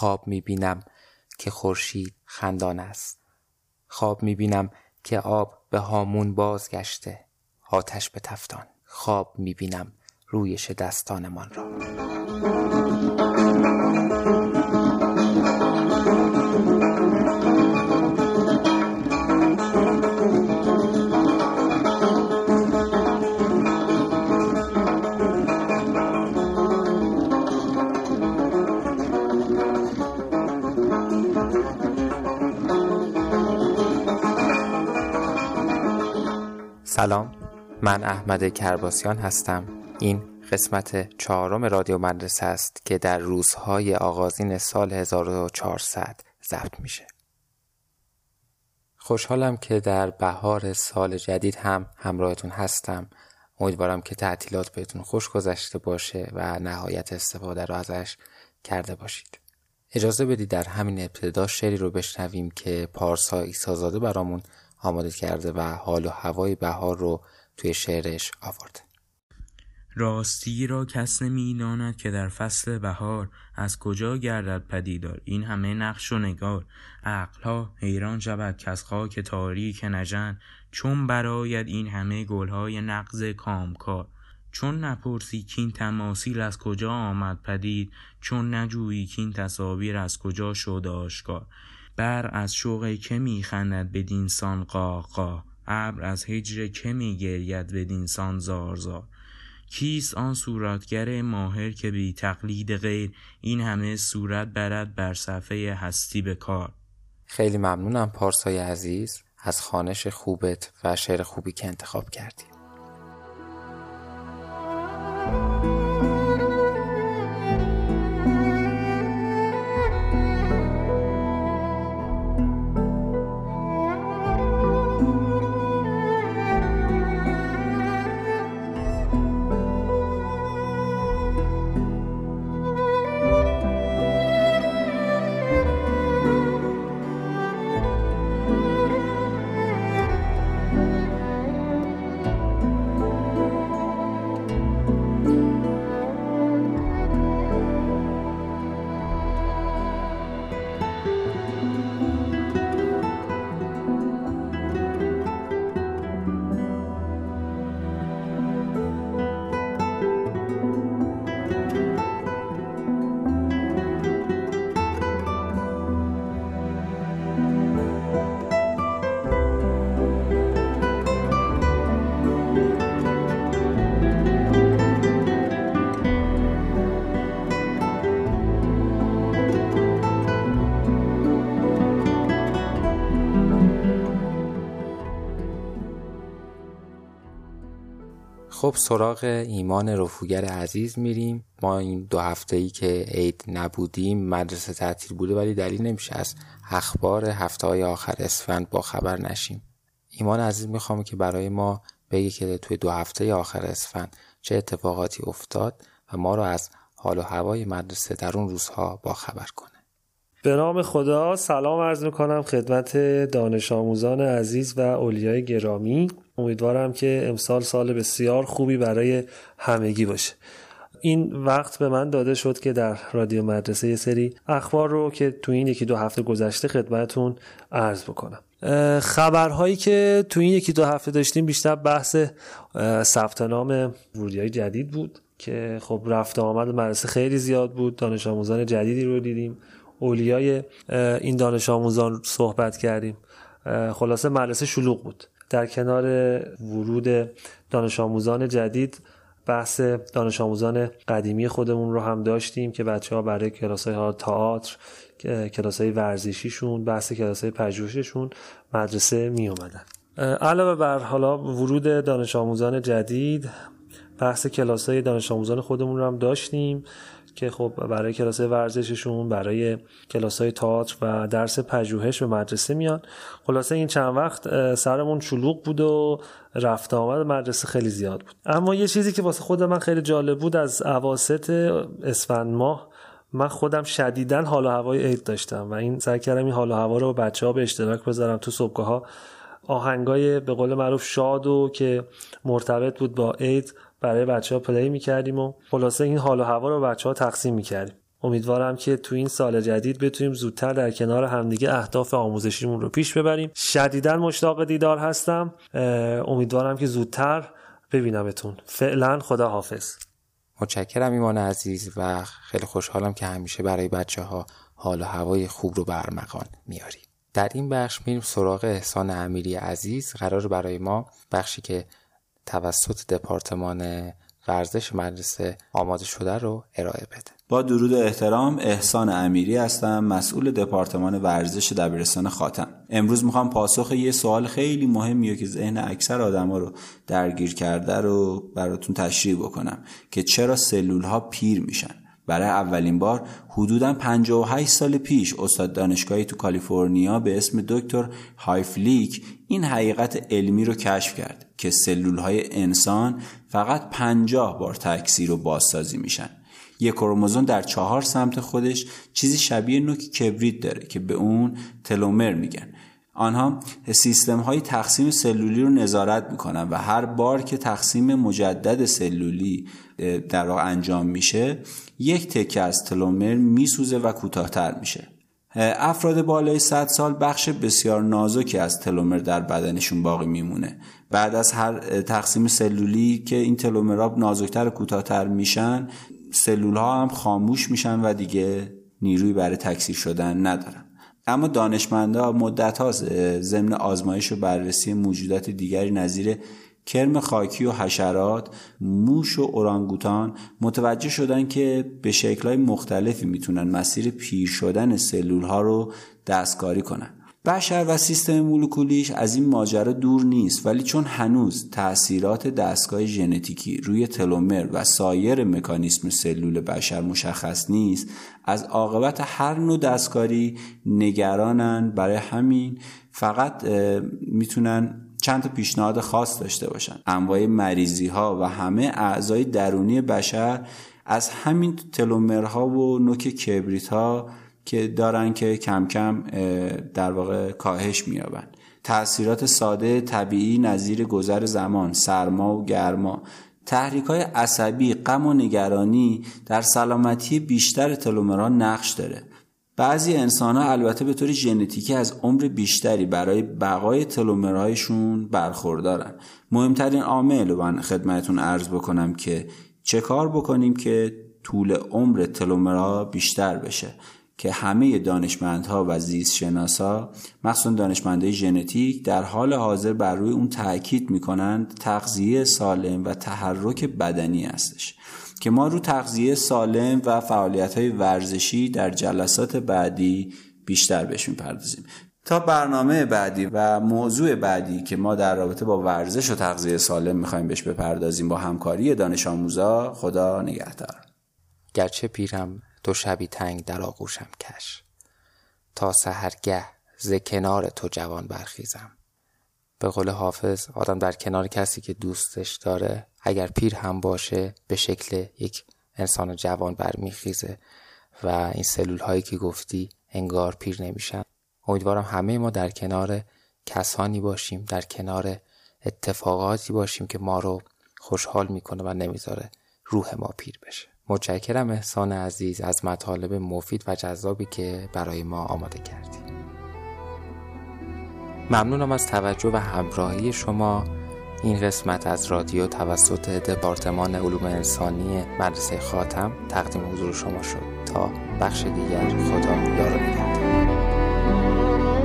خواب می‌بینم که خورشید خندان است. خواب می‌بینم که آب به هامون بازگشته، آتش به تفتان. خواب می‌بینم رویش دستانمان را. سلام، من احمد کرباسیان هستم. این قسمت 4 رادیو مدرسه است که در روزهای آغازین سال 1400 ضبط میشه. خوشحالم که در بهار سال جدید هم همراهتون هستم. امیدوارم که تعطیلات بهتون خوش گذشته باشه و نهایت استفاده رو ازش کرده باشید. اجازه بدید در همین ابتدا شعری رو بشنویم که پارسا ایسازاده برامون آماده کرده و حال و هوای بهار رو توی شعرش آورده. راستی را کس نمی‌داند که در فصل بهار از کجا گردد پدیدار این همه نقش و نگار. عقل‌ها حیران شود که از خاک تاریک نژند چون براید این همه گل‌های نغز کامکار. چون نپرسی کین تماثیل از کجا آمد پدید، چون نجویی کین تصاویر از کجا شد آشکار. بر از شوق که میخندد بدین سان قاقا، ابر از هجر که میگرید بدین سان زارزار. کیست آن صورتگر ماهر که بی تقلید غیر این همه صورت برد بر صفحه هستی به کار. خیلی ممنونم پارسای عزیز از خوانش خوبت و شعر خوبی که انتخاب کردی. خب سراغ ایمان رفوگر عزیز میریم. ما این 2 هفته‌ای که عید نبودیم، مدرسه تعطیل بوده، ولی دلیل نمیشه از اخبار هفته‌های آخر اسفند با خبر نشیم. ایمان عزیز میخوام که برای ما بگی که توی 2 هفته آخر اسفند چه اتفاقاتی افتاد و ما رو از حال و هوای مدرسه در اون روزها با خبر کنه. به نام خدا، سلام عرض میکنم خدمت دانش آموزان عزیز و اولیای گرامی. امیدوارم که امسال سال بسیار خوبی برای همگی باشه. این وقت به من داده شد که در رادیو مدرسه یه سری اخبار رو که تو این 1-2 هفته گذشته خدمتون عرض بکنم. خبرهایی که تو این 1-2 هفته داشتیم بیشتر بحث ثبت نام ورودیای جدید بود که خب رفت و آمد مدرسه خیلی زیاد بود. دانش آموزان جدیدی رو دیدیم، اولیای این دانش آموزان صحبت کردیم. خلاصه مدرسه شلوغ بود. در کنار ورود دانش آموزان جدید، بحث دانش آموزان قدیمی خودمون رو هم داشتیم که بچه‌ها برای کلاس‌های تئاتر، کلاس‌های ورزشیشون، بحث کلاس‌های پژوهششون مدرسه می اومدن. علاوه بر حالا ورود دانش آموزان جدید، بحث کلاس‌های دانش آموزان خودمون رو هم داشتیم که خب برای کلاس‌های ورزششون، برای کلاس‌های تئاتر و درس پژوهش به مدرسه میان. خلاصه این چند وقت سرمون شلوغ بود و رفت آمد مدرسه خیلی زیاد بود. اما یه چیزی که واسه خود من خیلی جالب بود، از اواسط اسفند ماه من خودم شدیداً حال و هوای عید داشتم و این سعی کردم این حال و هوا رو بچه‌ها به اشتراک بذارم تو صبحگاه‌ها. آهنگای به قول معروف شاد و که مرتبط بود با عید برای بچه‌ها پلی می‌کردیم و خلاصه این حال و هوا رو بچه‌ها تقسیم می‌کردیم. امیدوارم که تو این سال جدید بتونیم زودتر در کنار همدیگه اهداف آموزشیمون رو پیش ببریم. شدیداً مشتاق دیدار هستم. امیدوارم که زودتر ببینمتون. فعلا خداحافظ. متشکرم ایمان عزیز و خیلی خوشحالم که همیشه برای بچه‌ها حال و هوای خوب رو برمغان میاری. در این بخش میریم سراغ احسان امیری عزیز. قرار برای ما بخشی که توسط دپارتمان ورزش مدرسه آماده شده رو ارائه بده. با درود و احترام، احسان امیری هستم، مسئول دپارتمان ورزش دبیرستان خاتم. امروز میخوام پاسخ یه سوال خیلی مهمیه که ذهن اکثر آدما رو درگیر کرده رو براتون تشریح بکنم که چرا سلول ها پیر میشن. برای اولین بار حدوداً 58 سال پیش استاد دانشگاهی تو کالیفرنیا به اسم دکتر هایفلیک این حقیقت علمی رو کشف کرد که سلول‌های انسان فقط 50 بار تکثیر و بازسازی میشن. یک کروموزوم در 4 سمت خودش چیزی شبیه نوک کبریت داره که به اون تلومر میگن. آنها سیستم‌های تقسیم سلولی رو نظارت می‌کنن و هر بار که تقسیم مجدد سلولی در واقع انجام میشه، یک تکه از تلومر میسوزه و کوتاه‌تر میشه. افراد بالای 100 سال بخش بسیار نازکی از تلومر در بدنشون باقی میمونه. بعد از هر تقسیم سلولی که این تلومرها نازکتر و کوتاه‌تر میشن، سلول‌ها هم خاموش میشن و دیگه نیروی برای تکثیر شدن ندارن. اما دانشمندا مدت‌ها ضمن آزمایش و بررسی موجودات دیگری نظیر کرم خاکی و حشرات، موش و اورانگوتان متوجه شدن که به شکل‌های مختلفی میتونن مسیر پیر شدن سلول‌ها رو دستکاری کنن. بشر و سیستم مولکولیش از این ماجرا دور نیست، ولی چون هنوز تأثیرات دستگاه ژنتیکی روی تلومر و سایر مکانیسم سلول بشر مشخص نیست، از عاقبت هر نوع دستکاری نگرانن. برای همین فقط میتونن چند تا پیشنهاد خاص داشته باشن. انواع مریضی ها و همه اعضای درونی بشر از همین تلومرها و نوک کبریت ها که دارن که کم کم در واقع کاهش می‌یابن. تأثیرات ساده طبیعی نظیر گذر زمان، سرما و گرما، تحریک‌های عصبی، غم و نگرانی در سلامتی بیشتر تلومرها نقش داره. بعضی انسان‌ها البته به طور ژنتیکی از عمر بیشتری برای بقای تلومرهایشون برخوردارن. مهمترین عامل رو من خدمتتون عرض بکنم که چه کار بکنیم که طول عمر تلومرها بیشتر بشه، که همه دانشمندها و زیستشناسا، مخصوصا دانشمندهای ژنتیک، در حال حاضر بر روی اون تاکید میکنند تغذیه سالم و تحرک بدنی هستش که ما رو تغذیه سالم و فعالیت‌های ورزشی در جلسات بعدی بیشتر بهش میپردازیم. تا برنامه بعدی و موضوع بعدی که ما در رابطه با ورزش و تغذیه سالم میخوایم بهش بپردازیم با همکاری دانش آموزا. خدا نگهدار. گرچه پیرم تو شبی تنگ در آغوشم کش، تا سحرگه ز کنار تو جوان برخیزم. به قول حافظ، آدم در کنار کسی که دوستش داره، اگر پیر هم باشه، به شکل یک انسان جوان برمیخیزه و این سلول هایی که گفتی انگار پیر نمیشن. امیدوارم همه ما در کنار کسانی باشیم، در کنار اتفاقاتی باشیم که ما رو خوشحال میکنه و نمیذاره روح ما پیر بشه. متشکرم احسان عزیز از مطالب مفید و جذابی که برای ما آماده کردی. ممنونم از توجه و همراهی شما. این قسمت از رادیو توسط دپارتمان علوم انسانی مدرسه خاتم تقدیم حضور شما شد. تا بخش دیگر، خدا یار و نگهدار.